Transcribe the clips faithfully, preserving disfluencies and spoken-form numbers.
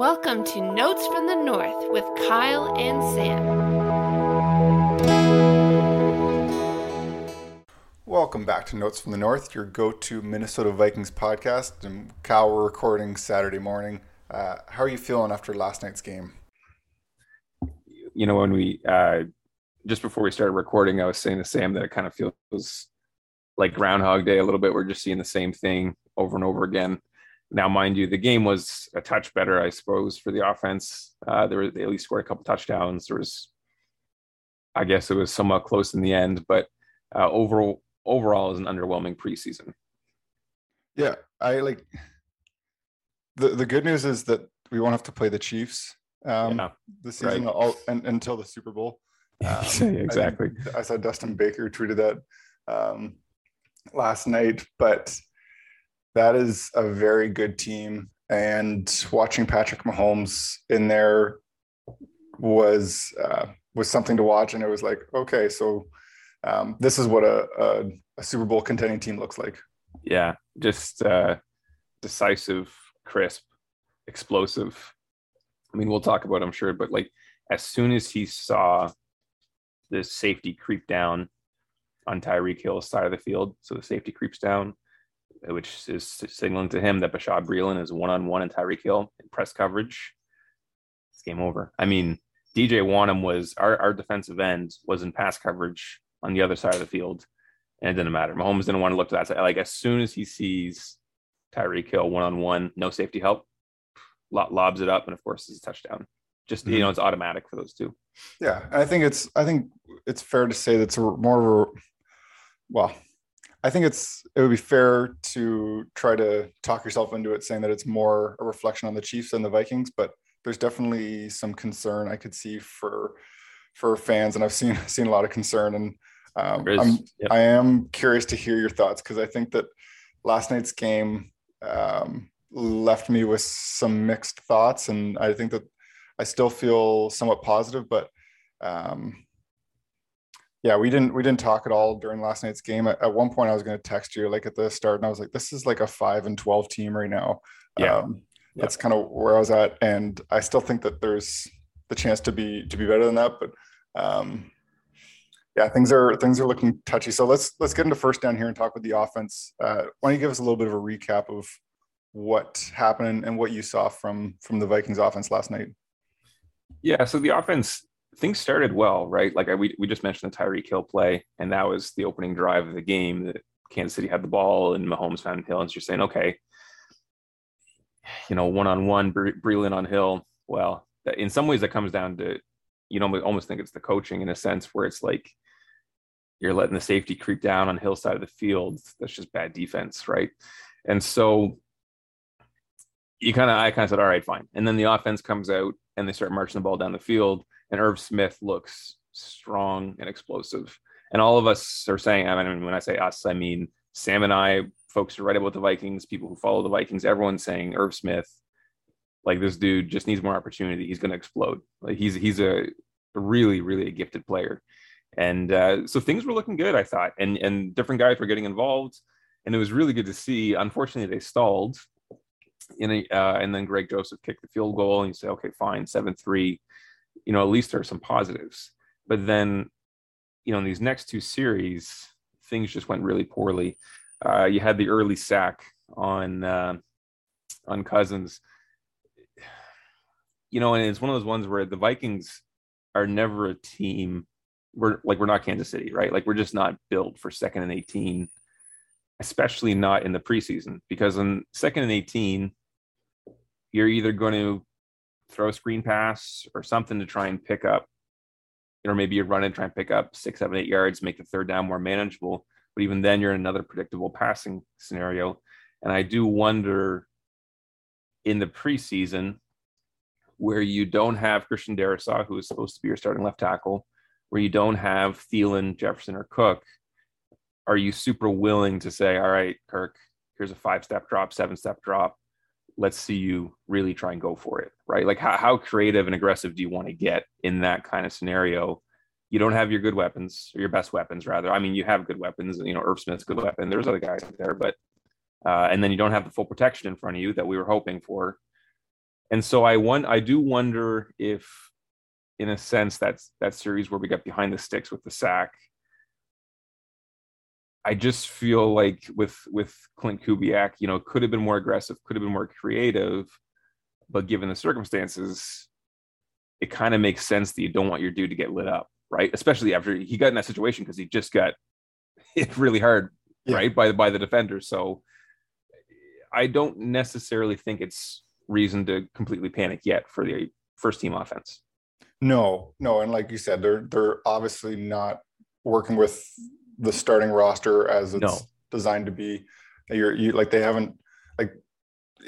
Welcome to Notes from the North with Kyle and Sam. Welcome back to Notes from the North, your go-to Minnesota Vikings podcast. And Kyle, we're recording Saturday morning. Uh, how are you feeling after last night's game? You know, when we uh, just before we started recording, I was saying to Sam that it kind of feels like Groundhog Day a little bit. We're just seeing the same thing over and over again. Now, mind you, the game was a touch better, I suppose, for the offense. Uh, there were, they at least scored a couple touchdowns. There was, I guess, it was somewhat close in the end, but uh, overall, overall, is an underwhelming preseason. Yeah, I like. the The good news is that we won't have to play the Chiefs um, yeah, this season right. all, and, until the Super Bowl. Um, yeah, exactly. I, I saw Dustin Baker tweeted that um, last night, but. That is a very good team, and watching Patrick Mahomes in there was uh, was something to watch. And it was like, okay, so um, this is what a, a, a Super Bowl contending team looks like. Yeah, just uh, decisive, crisp, explosive. I mean, we'll talk about it, I'm sure, but like as soon as he saw the safety creep down on Tyreek Hill's side of the field, so the safety creeps down, which is signaling to him that Bashaud Breeland is one-on-one and Tyreek Hill in press coverage. It's game over. I mean, D J Wonnum was, our, our defensive end was in pass coverage on the other side of the field, and it didn't matter. Mahomes didn't want to look to that side. Like, as soon as he sees Tyreek Hill one-on-one, no safety help, lobs it up, and of course it's a touchdown. Just, mm-hmm. you know, it's automatic for those two. Yeah, I think it's, I think it's fair to say that's more of a, well, I think it's it would be fair to try to talk yourself into it, saying that it's more a reflection on the Chiefs than the Vikings, but there's definitely some concern I could see for for fans, and I've seen seen a lot of concern, and um, I'm, yep. I am curious to hear your thoughts, because I think that last night's game um, left me with some mixed thoughts, and I think that I still feel somewhat positive, but um Yeah, we didn't we didn't talk at all during last night's game. At, at one point, I was going to text you like at the start, and I was like, "This is like a five and twelve team right now." Yeah, um, yeah. That's kind of where I was at, and I still think that there's the chance to be to be better than that. But um, yeah, things are things are looking touchy. So let's let's get into first down here and talk with the offense. Uh, why don't you give us a little bit of a recap of what happened and what you saw from from the Vikings offense last night? Yeah, so the offense. Things started well, right? Like I, we we just mentioned the Tyreek Hill play, and that was the opening drive of the game. That Kansas City had the ball, and Mahomes found Hill, and you're saying, okay, you know, one on one, Breeland on Hill. Well, in some ways, that comes down to, you know, we almost think it's the coaching in a sense, where it's like you're letting the safety creep down on Hill's side of the field. That's just bad defense, right? And so you kind of, I kind of said, all right, fine. And then the offense comes out, and they start marching the ball down the field. And Irv Smith looks strong and explosive. And all of us are saying, I mean, when I say us, I mean Sam and I, folks who write about the Vikings, people who follow the Vikings, everyone's saying Irv Smith, like this dude just needs more opportunity. He's going to explode. Like he's he's a really, really a gifted player. And uh, so things were looking good, I thought. And, and different guys were getting involved. And it was really good to see. Unfortunately, they stalled. In a, uh, and then Greg Joseph kicked the field goal. And you say, okay, fine, seven three. You know, at least there are some positives. But then, you know, in these next two series, things just went really poorly. Uh, you had the early sack on uh, on Cousins. You know, and it's one of those ones where the Vikings are never a team. We're like, we're not Kansas City, right? Like, we're just not built for second and eighteen, especially not in the preseason. Because on second and eighteen, you're either going to throw a screen pass or something to try and pick up, or maybe you run and try and pick up six, seven, eight yards, make the third down more manageable. But even then you're in another predictable passing scenario. And I do wonder in the preseason where you don't have Christian Darrisaw, who is supposed to be your starting left tackle, where you don't have Thielen, Jefferson, or Cook, are you super willing to say, all right, Kirk, here's a five-step drop, seven-step drop. Let's see you really try and go for it, right? Like how, how creative and aggressive do you want to get in that kind of scenario? You don't have your good weapons or your best weapons rather. I mean, you have good weapons, you know, Irv Smith's good weapon. There's other guys there, but, uh, and then you don't have the full protection in front of you that we were hoping for. And so I want, I do wonder if, in a sense, that's that series where we got behind the sticks with the sack. I just feel like with with Clint Kubiak, you know, could have been more aggressive, could have been more creative, but given the circumstances, it kind of makes sense that you don't want your dude to get lit up, right? Especially after he got in that situation because he just got hit really hard, yeah. right, by the by the defender. So I don't necessarily think it's reason to completely panic yet for the first team offense. No, no. And like you said, they're, they're obviously not working with the starting roster as it's no. designed to be. You're you, like, they haven't, like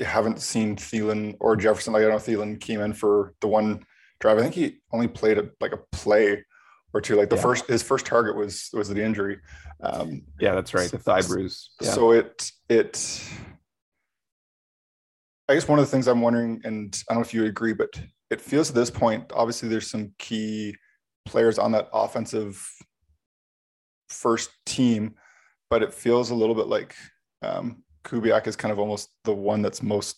haven't seen Thielen or Jefferson. Like, I don't know, Thielen came in for the one drive. I think he only played a, like a play or two, like the yeah. first, his first target was, was the injury. Um, yeah, that's right. So, the thigh bruise. Yeah. So it, it, I guess one of the things I'm wondering, and I don't know if you agree, but it feels at this point, obviously there's some key players on that offensive first team, but it feels a little bit like um, Kubiak is kind of almost the one that's most,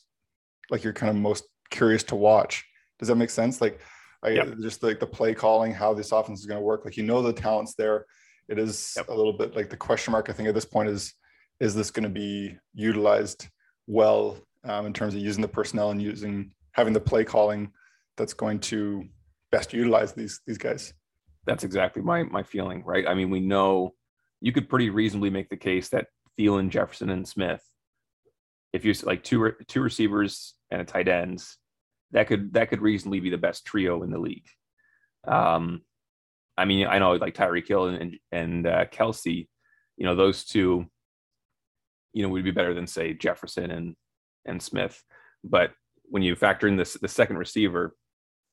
like, you're kind of most curious to watch. Does that make sense? Like, I, yep. just like the play calling, how this offense is going to work. Like, you know, the talent's there. It is yep. a little bit like the question mark, I think, at this point is, is this going to be utilized well? Um, in terms of using the personnel and using having the play calling that's going to best utilize these these guys. That's exactly my my feeling, right? I mean, we know you could pretty reasonably make the case that Thielen, Jefferson, and Smith, if you like two two receivers and a tight end, that could that could reasonably be the best trio in the league. Um, I mean, I know like Tyreek Hill and and, and uh, Kelsey, you know, those two, you know, would be better than say Jefferson and. and Smith. But when you factor in this, the second receiver,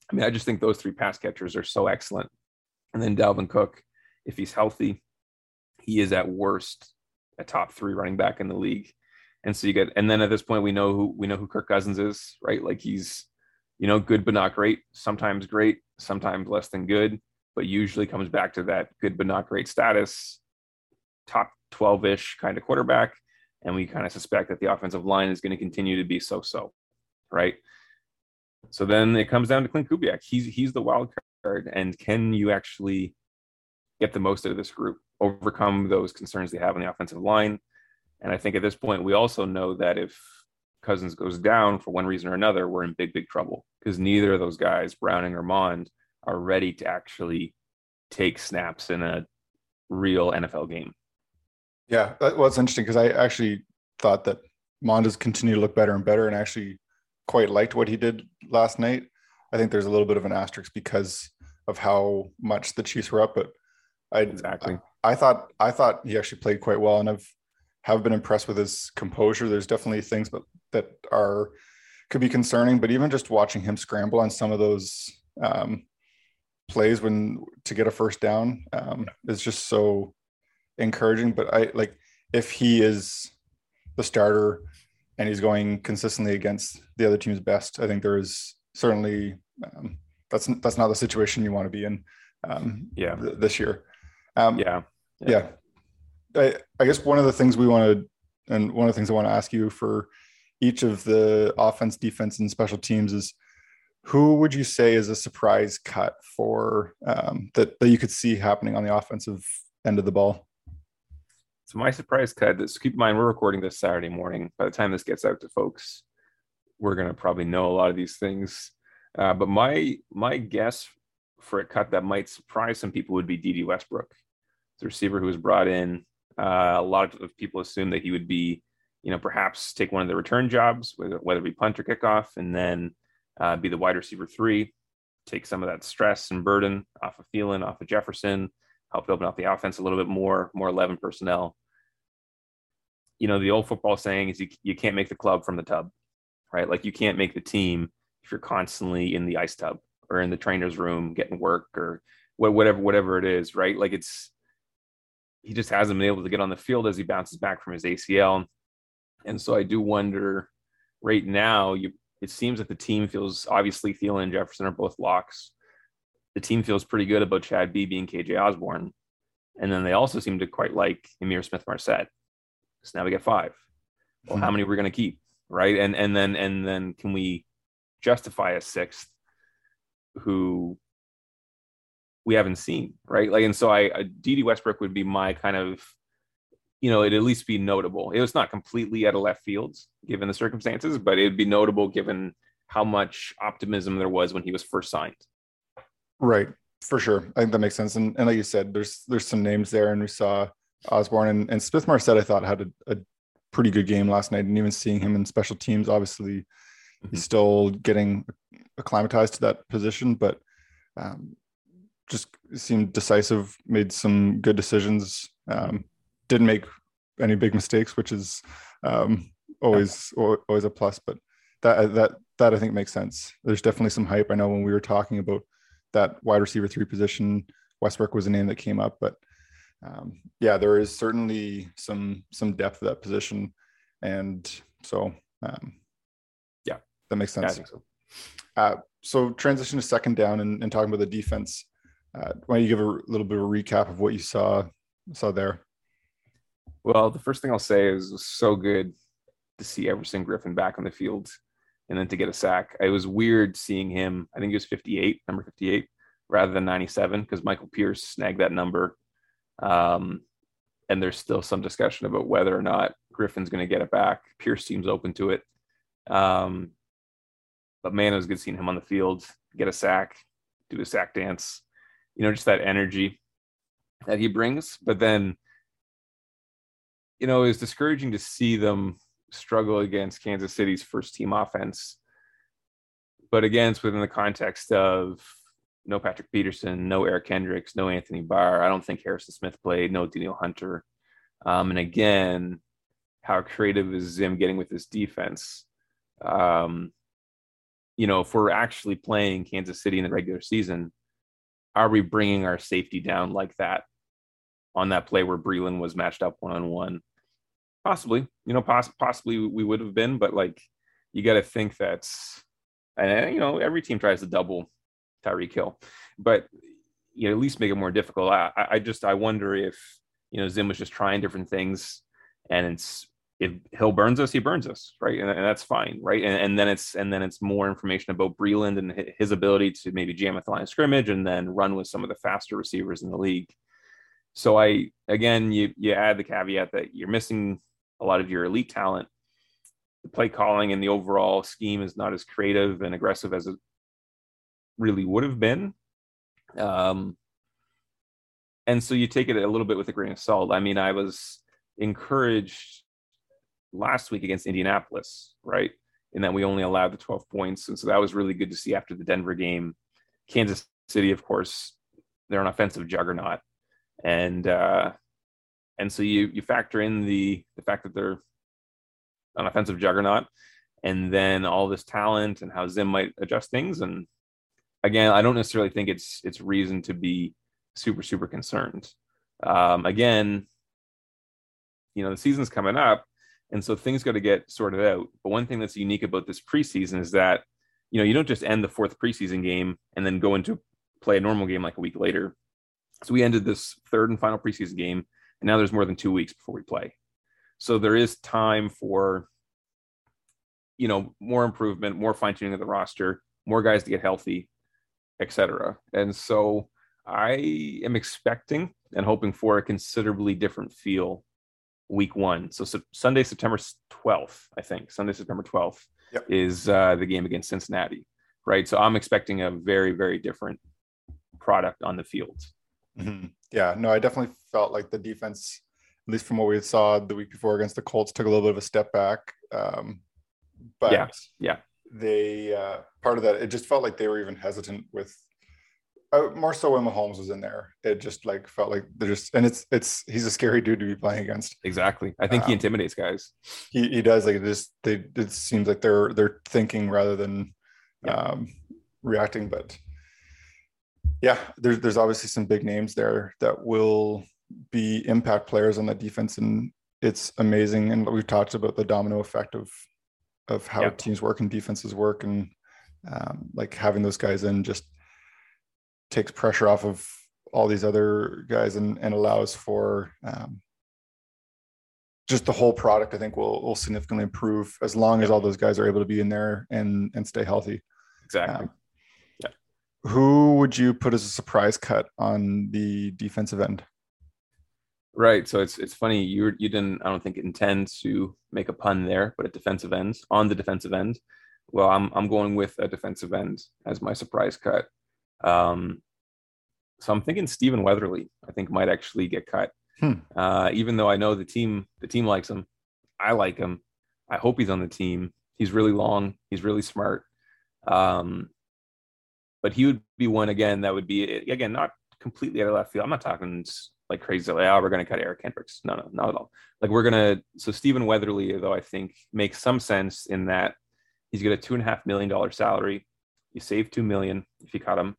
I mean, I just think those three pass catchers are so excellent. And then Dalvin Cook, if he's healthy, he is at worst a top three running back in the league. And so you get, and then at this point, we know who, we know who Kirk Cousins is, right? Like, he's, you know, good, but not great, sometimes great, sometimes less than good, but usually comes back to that good, but not great status, top twelve ish kind of quarterback. And we kind of suspect that the offensive line is going to continue to be so-so, right? So then it comes down to Clint Kubiak. He's he's the wild card. And can you actually get the most out of this group, overcome those concerns they have on the offensive line? And I think at this point, we also know that if Cousins goes down for one reason or another, we're in big, big trouble because neither of those guys, Browning or Mond, are ready to actually take snaps in a real N F L game. Yeah, well, it's interesting because I actually thought that Monda's continued to look better and better and actually quite liked what he did last night. I think there's a little bit of an asterisk because of how much the Chiefs were up, but I exactly. I, I thought I thought he actually played quite well, and I've have been impressed with his composure. There's definitely things but that are could be concerning, but even just watching him scramble on some of those um, plays when to get a first down um, is just so encouraging. But I like if he is the starter and he's going consistently against the other team's best, I think there is certainly um, that's that's not the situation you want to be in um, yeah th- this year um, yeah yeah, yeah. I, I guess one of the things we want to and one of the things I want to ask you for each of the offense, defense, and special teams is who would you say is a surprise cut for um, that, that you could see happening on the offensive end of the ball? So my surprise cut, so keep in mind, we're recording this Saturday morning. By the time this gets out to folks, we're going to probably know a lot of these things. Uh, but my my guess for a cut that might surprise some people would be Dede Westbrook, the receiver who was brought in. Uh, a lot of people assume that he would be, you know, perhaps take one of the return jobs, whether, whether it be punt or kickoff, and then uh, be the wide receiver three, take some of that stress and burden off of Thielen, off of Jefferson, help open up the offense a little bit more, more eleven personnel. You know, the old football saying is you, you can't make the club from the tub, right? Like, you can't make the team if you're constantly in the ice tub or in the trainer's room getting work or whatever, whatever it is, right? Like, it's, he just hasn't been able to get on the field as he bounces back from his A C L. And so I do wonder right now, you, it seems that the team feels, obviously Thielen and Jefferson are both locks. The team feels pretty good about Chad Beebe and K J Osborne. And then they also seem to quite like Ihmir Smith-Marsette. So now we get five. Well, mm-hmm. How many we're going to keep, right? And and then and then can we justify a sixth who we haven't seen, right? Like, and so I, I Dede Westbrook would be my kind of, you know, it'd at least be notable. It was not completely out of left field given the circumstances, but it'd be notable given how much optimism there was when he was first signed. Right. For sure. I think that makes sense. And, and like you said, there's, there's some names there, and we saw Osborne and, and Smith-Marsette, I thought had a, a pretty good game last night, and even seeing him in special teams, obviously mm-hmm. he's still getting acclimatized to that position, but um, just seemed decisive, made some good decisions. Um, didn't make any big mistakes, which is um, always, yeah. o- always a plus, but that, that, that I think makes sense. There's definitely some hype. I know when we were talking about that wide receiver three position, Westbrook was a name that came up, but um, yeah, there is certainly some, some depth of that position. And so, um, yeah, that makes sense. Yeah, I think so. Uh, so transition to second down and, and talking about the defense. Uh, why don't you give a little bit of a recap of what you saw, saw there? Well, the first thing I'll say is it was so good to see Everson Griffin back on the field. And then to get a sack, it was weird seeing him. I think he was fifty-eight, number fifty-eight, rather than ninety-seven, because Michael Pierce snagged that number. Um, and there's still some discussion about whether or not Griffin's going to get it back. Pierce seems open to it. Um, but man, it was good seeing him on the field, get a sack, do a sack dance. You know, just that energy that he brings. But then, you know, it was discouraging to see them struggle against Kansas City's first team offense, but again, it's within the context of no Patrick Peterson, no Eric Kendricks, no Anthony Barr. I don't think Harrison Smith played, no Daniel Hunter. Um, and again, how creative is Zim getting with this defense? Um, you know, if we're actually playing Kansas City in the regular season, are we bringing our safety down like that on that play where Breeland was matched up one-on-one? Possibly, you know, poss- possibly we would have been, but like, you got to think that's, and you know, every team tries to double Tyreek Hill, but you know, at least make it more difficult. I, I just, I wonder if, you know, Zim was just trying different things, and it's, if Hill burns us, he burns us. Right. And, and that's fine. Right. And, and then it's, and then it's more information about Breeland and his ability to maybe jam at the line of scrimmage and then run with some of the faster receivers in the league. So I, again, you, you add the caveat that you're missing a lot of your elite talent. The play calling and the overall scheme is not as creative and aggressive as it really would have been. Um, and so you take it a little bit with a grain of salt. I mean, I was encouraged last week against Indianapolis, right? In that we only allowed the twelve points. And so that was really good to see after the Denver game. Kansas City, of course, they're an offensive juggernaut. And, uh, And so you you factor in the, the fact that they're an offensive juggernaut, and then all this talent and how Zim might adjust things. And again, I don't necessarily think it's it's reason to be super, super concerned. Um, again, you know, the season's coming up, and so things got to get sorted out. But one thing that's unique about this preseason is that, you know, you don't just end the fourth preseason game and then go into play a normal game like a week later. So we ended this third and final preseason game. And now there's more than two weeks before we play. So there is time for, you know, more improvement, more fine-tuning of the roster, more guys to get healthy, et cetera. And so I am expecting and hoping for a considerably different feel week one. So, so Sunday, September twelfth, I think. Sunday, September twelfth yep. is uh, the game against Cincinnati, right? So I'm expecting a very, very different product on the field. Mm-hmm. Yeah, no, I definitely felt like the defense, at least from what we saw the week before against the Colts, took a little bit of a step back. Um, but yeah, yeah. they uh, part of that, it just felt like they were even hesitant with uh, more so when Mahomes was in there. It just like felt like they're just, and it's it's he's a scary dude to be playing against. Exactly, I think um, he intimidates guys. He he does like it just they it seems like they're they're thinking rather than yeah. um, reacting, but. Yeah, there's there's obviously some big names there that will be impact players on that defense, and it's amazing. And we've talked about the domino effect of of how yep. teams work and defenses work, and um, like having those guys in just takes pressure off of all these other guys and, and allows for um, just the whole product, I think, will will significantly improve as long yeah. as all those guys are able to be in there and and stay healthy. Exactly. Um, yeah. Who would you put as a surprise cut on the defensive end? Right. So it's it's funny. You you didn't, I don't think, intend to make a pun there, but at defensive ends, on the defensive end. Well, I'm I'm going with a defensive end as my surprise cut. Um, so I'm thinking Steven Weatherly, I think, might actually get cut. Hmm. Uh, even though I know the team the team likes him. I like him. I hope he's on the team. He's really long. He's really smart. Um, but he would be one, again, that would be, again, not completely out of left field. I'm not talking like crazy, like, oh, we're going to cut Eric Kendricks. No, no, not at all. Like, we're going to, so Steven Weatherly, though, I think makes some sense in that he's got a two and a half million dollar salary. You save two million if you cut him.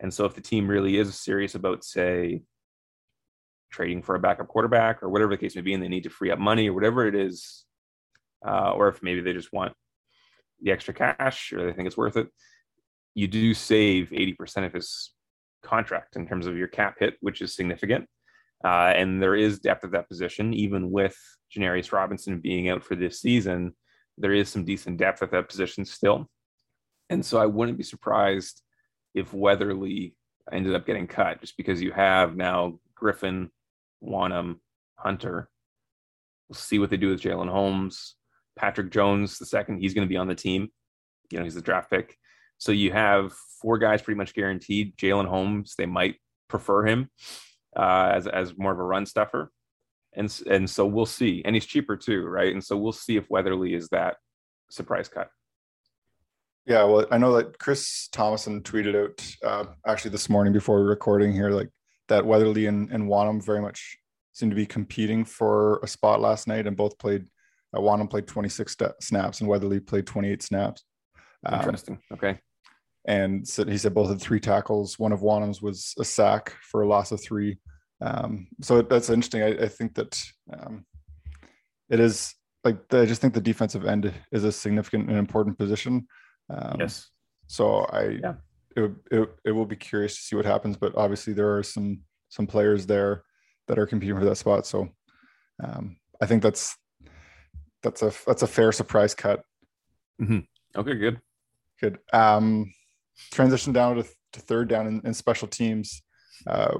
And so if the team really is serious about, say, trading for a backup quarterback or whatever the case may be, and they need to free up money or whatever it is, uh, or if maybe they just want the extra cash or they think it's worth it, you do save eighty percent of his contract in terms of your cap hit, which is significant. Uh, and there is depth at that position. Even with Janarius Robinson being out for this season, there is some decent depth at that position still. And so I wouldn't be surprised if Weatherly ended up getting cut, just because you have now Griffin, Wonnum, Hunter. We'll see what they do with Jalen Holmes. Patrick Jones, the second, he's going to be on the team. You know, he's the draft pick. So you have four guys pretty much guaranteed. Jalen Holmes, they might prefer him uh, as as more of a run stuffer. And, and so we'll see. And he's cheaper too, right? And so we'll see if Weatherly is that surprise cut. Yeah, well, I know that Chris Thomason tweeted out uh, actually this morning before we were recording here, like that Weatherly and, and Wonnum very much seemed to be competing for a spot last night, and both played, uh, Wonnum played twenty-six st- snaps and Weatherly played twenty-eight snaps. Um, Interesting. Okay. And so he said both had three tackles. One of Wonnum's was a sack for a loss of three. Um, so that's interesting. I, I think that um, it is like, I just think the defensive end is a significant and important position. Um, yes. So I, yeah. it, it it will be curious to see what happens, but obviously there are some some players there that are competing for that spot. So um, I think that's that's a that's a fair surprise cut. Mm-hmm. Okay, good, good. Um, transition down to, to third down in, in special teams. Uh,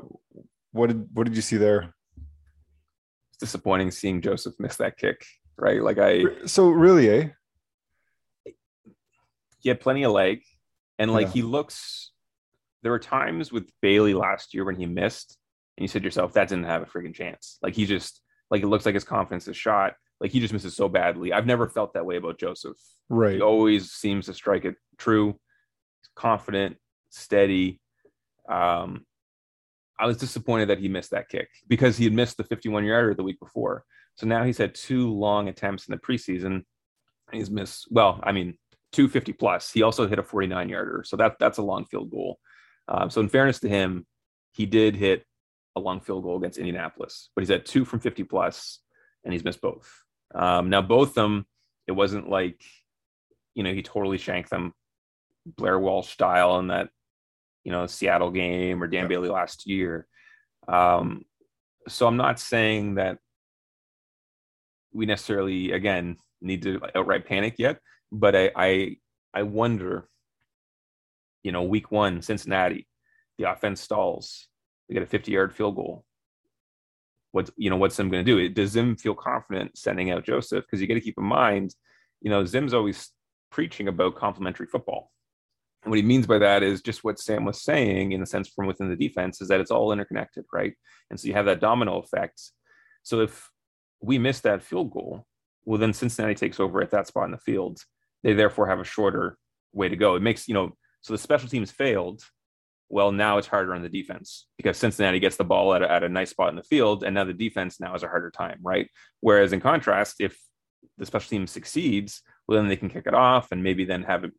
what did what did you see there? It's disappointing seeing Joseph miss that kick, right? Like I. So really, eh? He had plenty of leg, and like yeah. he looks, there were times with Bailey last year when he missed and you said to yourself, that didn't have a freaking chance. Like he just, like, it looks like his confidence is shot. Like he just misses so badly. I've never felt that way about Joseph. Right. He always seems to strike it true. He's confident, steady. Um, I was disappointed that he missed that kick because he had missed the fifty-one yarder the week before. So now he's had two long attempts in the preseason. He's missed, well, I mean, two fifty plus. He also hit a forty-nine yarder. So that that's a long field goal. Um, so in fairness to him, he did hit a long field goal against Indianapolis, but he's at two from fifty plus and he's missed both. Um, now, both of them, it wasn't like, you know, he totally shanked them Blair Walsh style in that, you know, Seattle game or Dan yeah. Bailey last year. Um, so I'm not saying that we necessarily, again, need to outright panic yet. But I, I I wonder, you know, week one, Cincinnati, the offense stalls. They get a fifty-yard field goal. What's, you know, what's Zim going to do? Does Zim feel confident sending out Joseph? Because you got to keep in mind, you know, Zim's always preaching about complementary football. And what he means by that is just what Sam was saying, in a sense, from within the defense, is that it's all interconnected, right? And so you have that domino effect. So if we miss that field goal, well, then Cincinnati takes over at that spot in the field. They therefore have a shorter way to go. It makes, you know, so the special teams failed. Well, now it's harder on the defense because Cincinnati gets the ball at a, at a nice spot in the field. And now the defense now has a harder time, right? Whereas in contrast, if the special team succeeds, well, then they can kick it off and maybe then have it,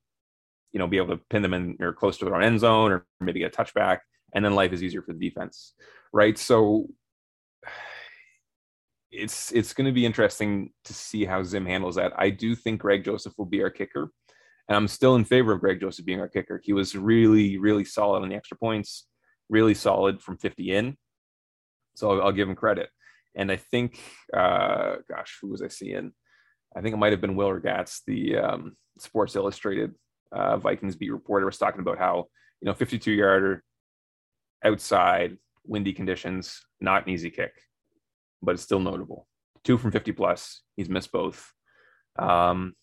you know, be able to pin them in or close to their own end zone or maybe get a touchback. And then life is easier for the defense, right? So It's it's going to be interesting to see how Zim handles that. I do think Greg Joseph will be our kicker, and I'm still in favor of Greg Joseph being our kicker. He was really, really solid on the extra points, really solid from fifty in. So I'll, I'll give him credit. And I think, uh, gosh, who was I seeing? I think it might have been Will Regatz, the um, Sports Illustrated uh, Vikings beat reporter, was talking about how, you know, fifty-two yarder outside, windy conditions, not an easy kick, but it's still notable. Two from fifty plus, he's missed both. Um,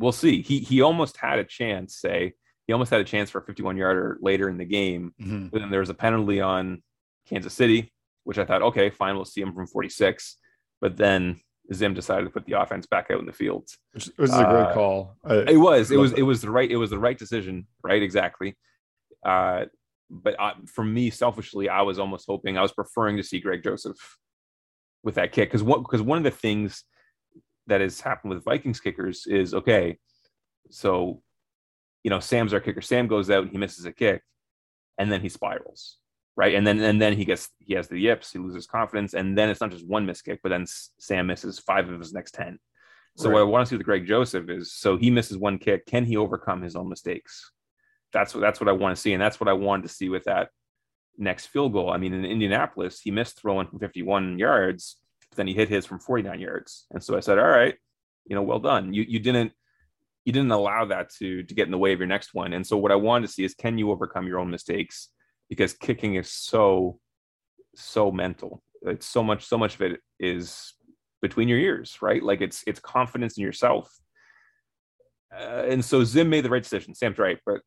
we'll see. He he almost had a chance, say, he almost had a chance for a fifty-one yarder later in the game. Mm-hmm. But then there was a penalty on Kansas City, which I thought, okay, fine, we'll see him from forty-six. But then Zim decided to put the offense back out in the field. Which was a great uh, call. I it was, it was, that. it was the right, it was the right decision, right? Exactly. Uh, but I, for me, selfishly, I was almost hoping, I was preferring to see Greg Joseph with that kick. Cause what, cause one of the things that has happened with Vikings kickers is, okay, so, you know, Sam's our kicker. Sam goes out and he misses a kick and then he spirals. Right. And then and then he gets he has the yips. He loses confidence. And then it's not just one missed kick, but then Sam misses five of his next ten. So right. What I want to see with Greg Joseph is, so he misses one kick. Can he overcome his own mistakes? That's what that's what I want to see. And that's what I wanted to see with that next field goal. I mean, in Indianapolis, he missed throwing from fifty-one yards. But then he hit his from forty-nine yards. And so I said, all right, you know, well done. You you didn't you didn't allow that to to get in the way of your next one. And so what I wanted to see is, can you overcome your own mistakes? Because kicking is so, so mental. It's so much, so much of it is between your ears, right? Like it's, it's confidence in yourself. Uh, and so Zim made the right decision. Sam's right, but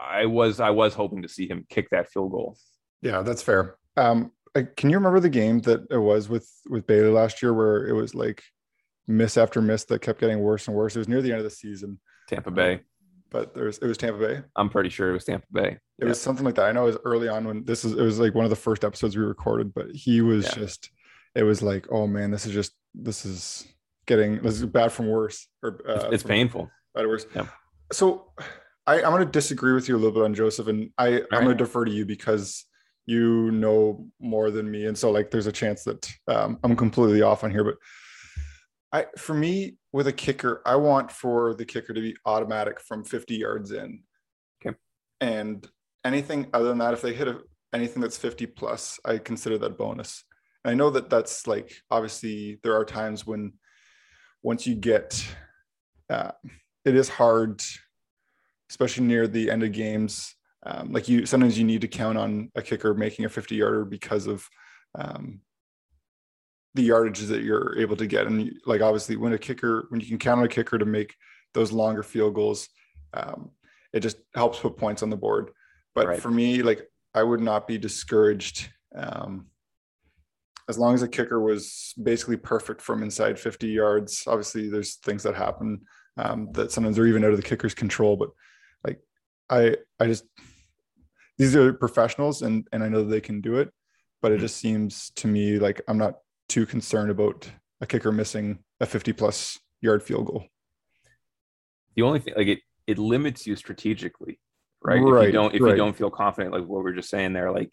I was, I was hoping to see him kick that field goal. Yeah, that's fair. Um, can you remember the game that it was with, with Bailey last year where it was like miss after miss that kept getting worse and worse? It was near the end of the season. Tampa Bay. But there's, it was Tampa Bay. I'm pretty sure it was Tampa Bay. It yeah. was something like that. I know it was early on when this is, it was like one of the first episodes we recorded, but he was yeah. just, it was like, oh man, this is just, this is getting, this is bad from worse. Or uh, It's from painful. Bad to worse. Yeah. So I, I'm going to disagree with you a little bit on Joseph, and I, All I'm right. going to defer to you because you know more than me. And so like, there's a chance that um, I'm completely off on here, but I, for me, with a kicker, I want for the kicker to be automatic from fifty yards in. Okay. And anything other than that, if they hit a, anything that's fifty plus, I consider that bonus. And I know that that's like, obviously there are times when once you get, uh, it is hard, especially near the end of games. Um, like you, sometimes you need to count on a kicker making a fifty yarder because of, um, the yardages that you're able to get. And like, obviously when a kicker, when you can count on a kicker to make those longer field goals, um, it just helps put points on the board. But right. for me, like I would not be discouraged. Um, as long as a kicker was basically perfect from inside fifty yards, obviously there's things that happen um, that sometimes are even out of the kicker's control, but like, I, I just, these are professionals and, and I know they can do it, but it just seems to me like I'm not too concerned about a kicker missing a fifty plus yard field goal. The only thing, like it, it limits you strategically, right? Right. If you don't, if right. you don't feel confident, like what we were just saying there, like,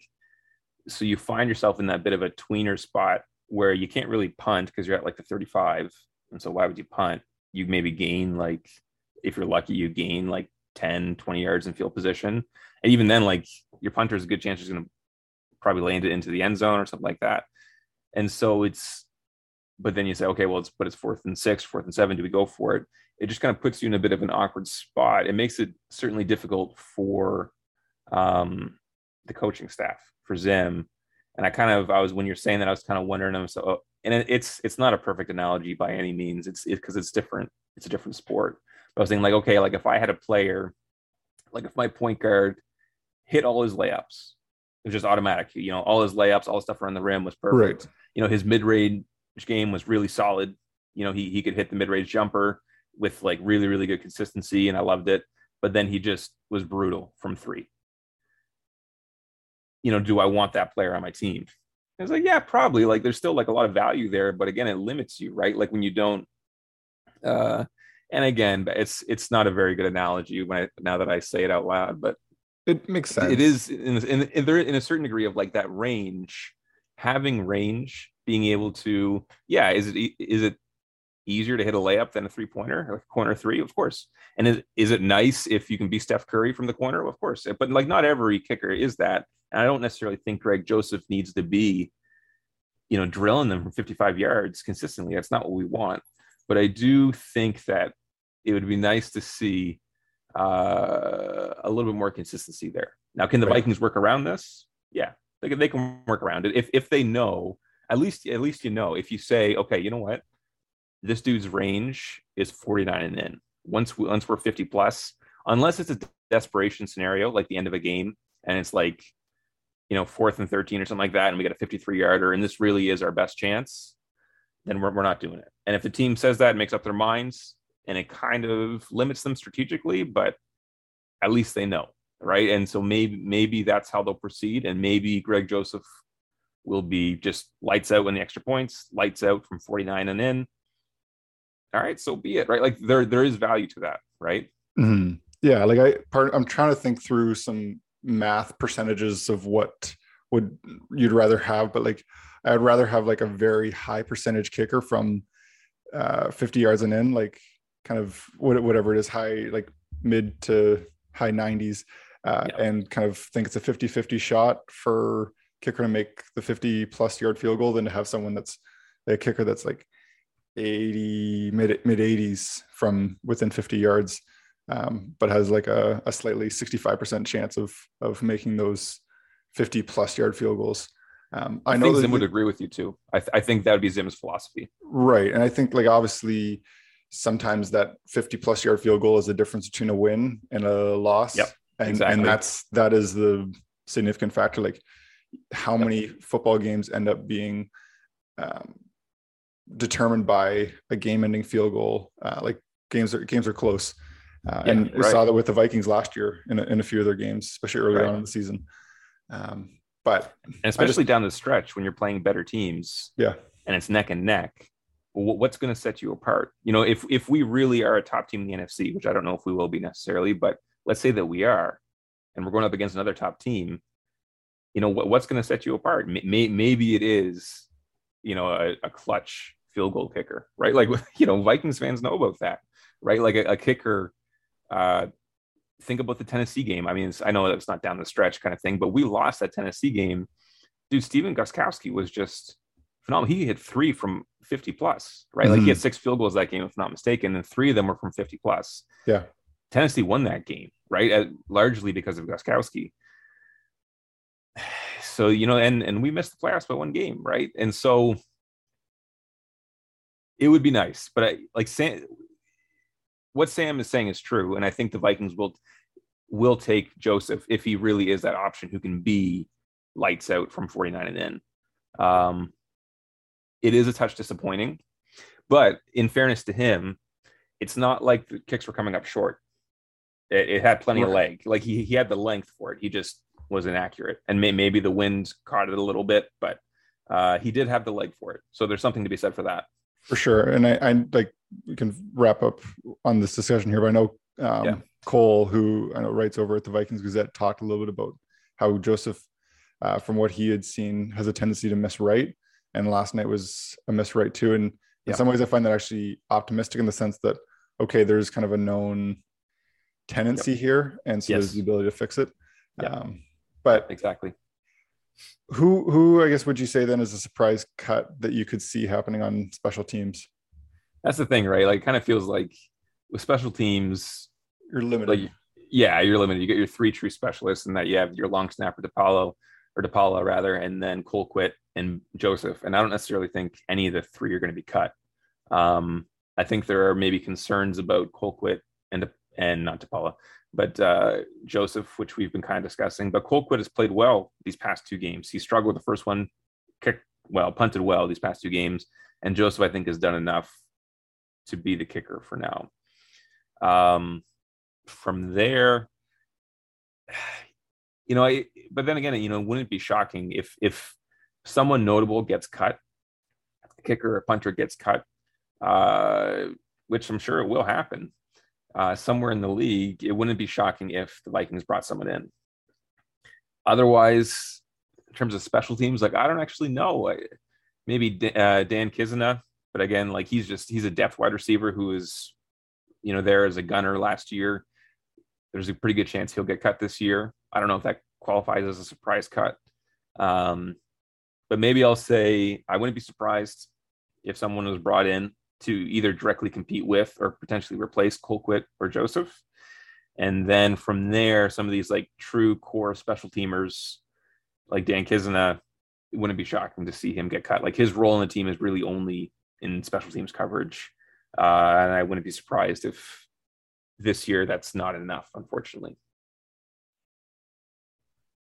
so you find yourself in that bit of a tweener spot where you can't really punt because you're at like the thirty-five. And so why would you punt? You maybe gain like, if you're lucky, you gain like ten, twenty yards in field position. And even then, like your punter is a good chance he's going to probably land it into the end zone or something like that. And so it's, but then you say, okay, well, it's, but it's fourth and six, fourth and seven. Do we go for it? It just kind of puts you in a bit of an awkward spot. It makes it certainly difficult for um, the coaching staff, for Zim. And I kind of, I was, when you're saying that, I was kind of wondering, I'm so, oh, and it, it's, it's not a perfect analogy by any means. It's it, cause it's different. It's a different sport. But I was thinking like, okay, like if I had a player, like if my point guard hit all his layups, it was just automatic, you know, all his layups, all the stuff around the rim was perfect. Right. You know, his mid-range game was really solid. You know, he he could hit the mid-range jumper with like really, really good consistency, and I loved it. But then he just was brutal from three. You know, do I want that player on my team? I was like, yeah, probably. Like, there's still like a lot of value there, but again, it limits you, right? Like when you don't. Uh, and again, it's it's not a very good analogy when I, now that I say it out loud, but. It makes sense. It is in, in, in, there, in a certain degree of like that range, having range, being able to, yeah, is it is it easier to hit a layup than a three pointer or corner three? Of course. And is, is it nice if you can be Steph Curry from the corner? Of course. But like not every kicker is that. And I don't necessarily think Greg Joseph needs to be, you know, drilling them from fifty-five yards consistently. That's not what we want. But I do think that it would be nice to see uh, a little bit more consistency there. Now, can the right. Vikings work around this? Yeah, they can, they can work around it. If if they know, at least at least you know, if you say, okay, you know what? This dude's range is forty-nine and in. Once, we, once we're fifty plus, unless it's a desperation scenario, like the end of a game, and it's like, you know, fourth and thirteen or something like that, and we got a fifty-three yarder, and this really is our best chance, then we're, we're not doing it. And if the team says that, makes up their minds, and it kind of limits them strategically, but at least they know, right? And so maybe maybe that's how they'll proceed, and maybe Greg Joseph will be just lights out in the extra points, lights out from forty-nine and in. All right, so be it, right? Like there there is value to that, right? Mm-hmm. Yeah, like I part I'm trying to think through some math percentages of what would you'd rather have, but like I'd rather have like a very high percentage kicker from uh, fifty yards and in, like kind of whatever it is, high, like mid to high nineties, uh, yeah. and kind of think it's a fifty-fifty shot for kicker to make the fifty plus yard field goal than to have someone that's a kicker that's like eighty mid eighties from within fifty yards, um, but has like a, a slightly sixty-five percent chance of of making those fifty plus yard field goals. Um, I, I know think that Zim would agree with you too. I, th- I think that would be Zim's philosophy, right? And I think like obviously sometimes that fifty plus yard field goal is the difference between a win and a loss, yep, and, exactly. and that's that is the significant factor. Like how yep. many football games end up being um, determined by a game-ending field goal. Uh, like games are games are close, uh, yeah, and we right. saw that with the Vikings last year in a, in a few of their games, especially early right. on in the season. Um, But and especially just, down the stretch when you're playing better teams, yeah, and it's neck and neck, what's going to set you apart? You know, if if we really are a top team in the N F C, which I don't know if we will be necessarily, but let's say that we are, and we're going up against another top team, you know, what, what's going to set you apart? May, maybe it is, you know, a, a clutch field goal kicker, right? Like, you know, Vikings fans know about that, right? Like a, a kicker. Uh, Think about the Tennessee game. I mean, it's, I know that's not down the stretch kind of thing, but we lost that Tennessee game. Dude, Steven Gostkowski was just phenomenal. He hit three from fifty plus, right? Mm-hmm. Like he had six field goals that game, if not mistaken, and three of them were from fifty plus. Yeah. Tennessee won that game, right? At, largely because of Gostkowski. So, you know, and, and we missed the playoffs by one game, right? And so it would be nice, but I, like Sam, what Sam is saying is true, and I think the Vikings will will take Joseph if he really is that option who can be lights out from forty-nine and in. Um, it is a touch disappointing, but in fairness to him, it's not like the kicks were coming up short. It, it had plenty right. of leg. Like he he had the length for it. He just was inaccurate, and may, maybe the wind caught it a little bit, but uh, he did have the leg for it. So there's something to be said for that. For sure. And I, I like we can wrap up on this discussion here, but I know um, yeah. Cole, who I know writes over at the Vikings Gazette, talked a little bit about how Joseph, uh, from what he had seen, has a tendency to miss right. And last night was a miss right too. And yeah. in some ways I find that actually optimistic in the sense that, okay, there's kind of a known tendency yep. here. And so yes. there's the ability to fix it. Yep. Um, but exactly. Who, who I guess, would you say then is a surprise cut that you could see happening on special teams? That's the thing, right? Like, it kind of feels like with special teams, you're limited. Like, yeah, you're limited. You get your three true specialists, and that you have your long snapper DePaolo, or DePaolo rather, and then Colquitt and Joseph. And I don't necessarily think any of the three are going to be cut. Um, I think there are maybe concerns about Colquitt and and not DePaolo, but uh, Joseph, which we've been kind of discussing. But Colquitt has played well these past two games. He struggled the first one, kicked well, punted well these past two games, and Joseph, I think, has done enough to be the kicker for now. Um, from there, you know, I, but then again, you know, wouldn't it be shocking if if someone notable gets cut, a kicker or punter gets cut, uh, which I'm sure it will happen uh, somewhere in the league. It wouldn't be shocking if the Vikings brought someone in. Otherwise, in terms of special teams, like I don't actually know. I, maybe D- uh, Dan Kizuna. But again, like he's just, he's a depth wide receiver who is, you know, there as a gunner last year. There's a pretty good chance he'll get cut this year. I don't know if that qualifies as a surprise cut. Um, but maybe I'll say I wouldn't be surprised if someone was brought in to either directly compete with or potentially replace Colquitt or Joseph. And then from there, some of these like true core special teamers like Dan Kizuna, it wouldn't be shocking to see him get cut. Like his role in the team is really only in special teams coverage. Uh, and I wouldn't be surprised if this year that's not enough, unfortunately.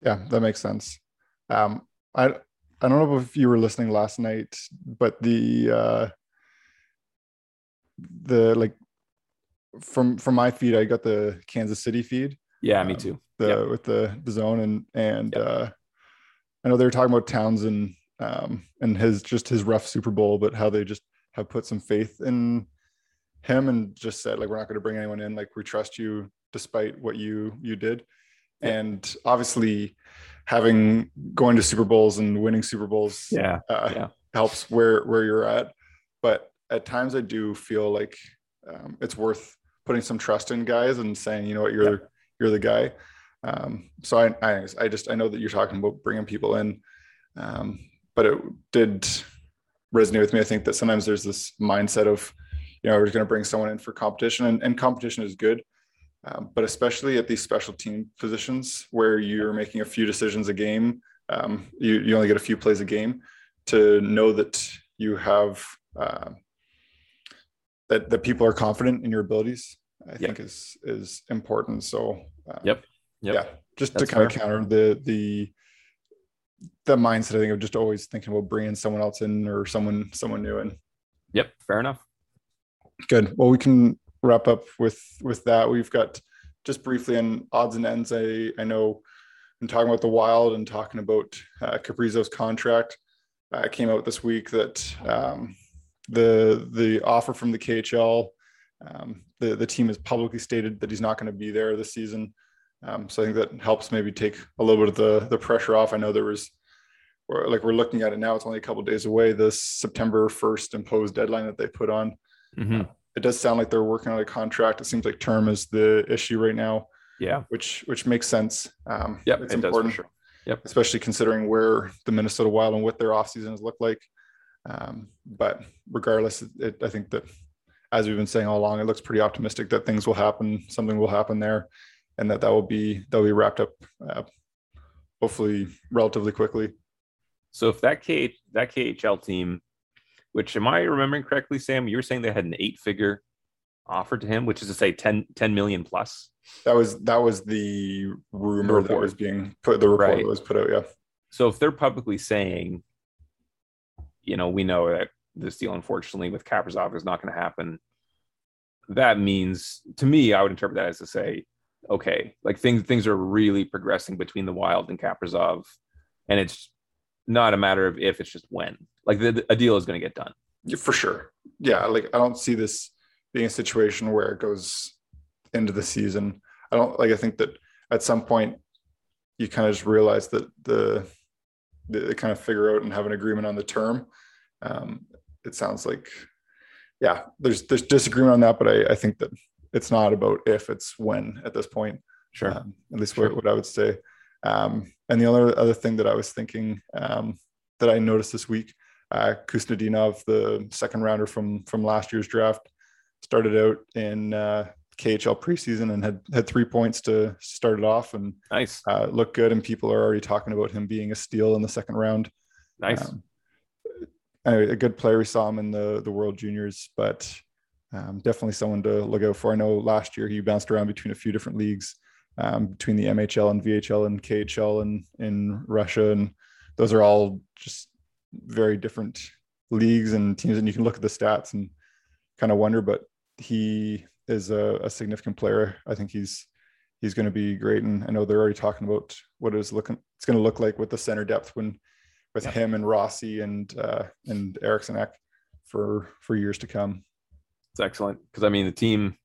Yeah, that makes sense. Um, I I don't know if you were listening last night, but the uh, the like from from my feed, I got the Kansas City feed. Yeah, um, me too. The yep. with the, the zone and and yep. uh, I know they were talking about Townsend um, and his just his rough Super Bowl, but how they just have put some faith in him and just said like, we're not going to bring anyone in. Like we trust you despite what you you did. And obviously having going to Super Bowls and winning Super Bowls yeah, uh, yeah. helps where, where you're at. But at times I do feel like um, it's worth putting some trust in guys and saying, you know what, you're, yeah. you're the guy. Um, so I, I, I just, I know that you're talking about bringing people in, um, but it did resonate with me. I think that sometimes there's this mindset of, you know, we're going to bring someone in for competition and, and competition is good. Um, but especially at these special team positions where you're making a few decisions a game, um, you, you only get a few plays a game to know that you have, uh, that, that people are confident in your abilities, I yep. think is, is important. So, um, yep. yep. yeah, just That's to kind fair. of counter the, the, the mindset, I think, of just always thinking about bringing someone else in or someone, someone new in. Yep. Fair enough. Good. Well, we can wrap up with with that. We've got just briefly in odds and ends. I I know I'm talking about the Wild and talking about uh, Caprizo's contract. Uh, came out this week that um, the the offer from the K H L, um, the the team has publicly stated that he's not going to be there this season. Um, so I think that helps maybe take a little bit of the the pressure off. I know there was or like we're looking at it now. It's only a couple of days away. This September first imposed deadline that they put on. Mm-hmm. It does sound like they're working on a contract. It seems like term is the issue right now. Yeah, which which makes sense. Um, yeah, it's it important, does for sure. Yep, especially considering where the Minnesota Wild and what their offseason has looked like. Um, but regardless, it, it, I think that as we've been saying all along, it looks pretty optimistic that things will happen, something will happen there, and that that will be that will be wrapped up, uh, hopefully relatively quickly. So if that K that K H L team. Which, am I remembering correctly, Sam? You were saying they had an eight-figure offer to him, which is to say ten million plus. That was that was the rumor the that was being put. The report right. that was put out, yeah. So if they're publicly saying, you know, we know that this deal, unfortunately, with Kaprizov is not going to happen. That means, to me, I would interpret that as to say, okay, like things things are really progressing between the Wild and Kaprizov, and it's not a matter of if, it's just when. Like the, a deal is going to get done for sure. Yeah, like I don't see this being a situation where it goes into the season. I don't like. I think that at some point you kind of just realize that the, the they kind of figure out and have an agreement on the term. Um, it sounds like, yeah, there's there's disagreement on that, but I, I think that it's not about if, it's when at this point. Sure. Um, at least sure. what, what I would say. Um, and the other other thing that I was thinking um, that I noticed this week. Uh, Kuznadinov, the second rounder from from last year's draft, started out in uh, K H L preseason and had had three points to start it off and nice uh, looked good. And people are already talking about him being a steal in the second round. Nice, um, anyway, a good player. We saw him in the the World Juniors, but um, definitely someone to look out for. I know last year he bounced around between a few different leagues, um, between the M H L and V H L and K H L and in Russia, and those are all just very different leagues and teams, and you can look at the stats and kind of wonder, but he is a, a significant player. I think he's he's going to be great, and I know they're already talking about what it's looking it's going to look like with the center depth when with yeah. him and Rossi and uh and Eriksson-Ek for for years to come. It's excellent, because I mean the team,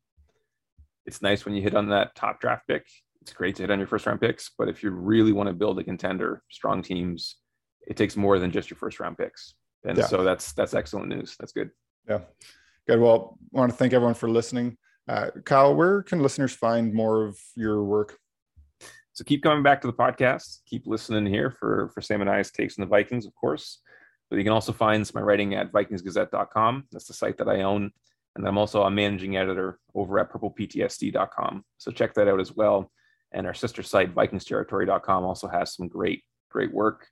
it's nice when you hit on that top draft pick. It's great to hit on your first round picks, but if you really want to build a contender, strong teams, it takes more than just your first round picks. And yeah. so that's, that's excellent news. That's good. Yeah. Good. Well, I want to thank everyone for listening. Uh, Kyle, where can listeners find more of your work? So keep coming back to the podcast. Keep listening here for, for Sam and I's takes on the Vikings, of course. But you can also find my writing at vikings gazette dot com. That's the site that I own. And I'm also a managing editor over at purple p t s d dot com. So check that out as well. And our sister site, vikings territory dot com, also has some great, great work.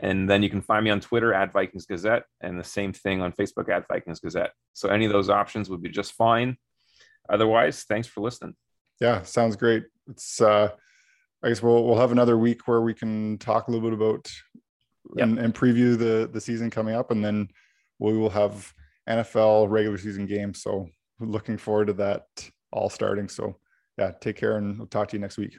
And then you can find me on Twitter at Vikings Gazette, and the same thing on Facebook at Vikings Gazette. So any of those options would be just fine. Otherwise, thanks for listening. Yeah, sounds great. It's uh, I guess we'll we'll have another week where we can talk a little bit about yep. and, and preview the the season coming up, and then we will have N F L regular season games. So looking forward to that all starting. So yeah, take care, and we'll talk to you next week.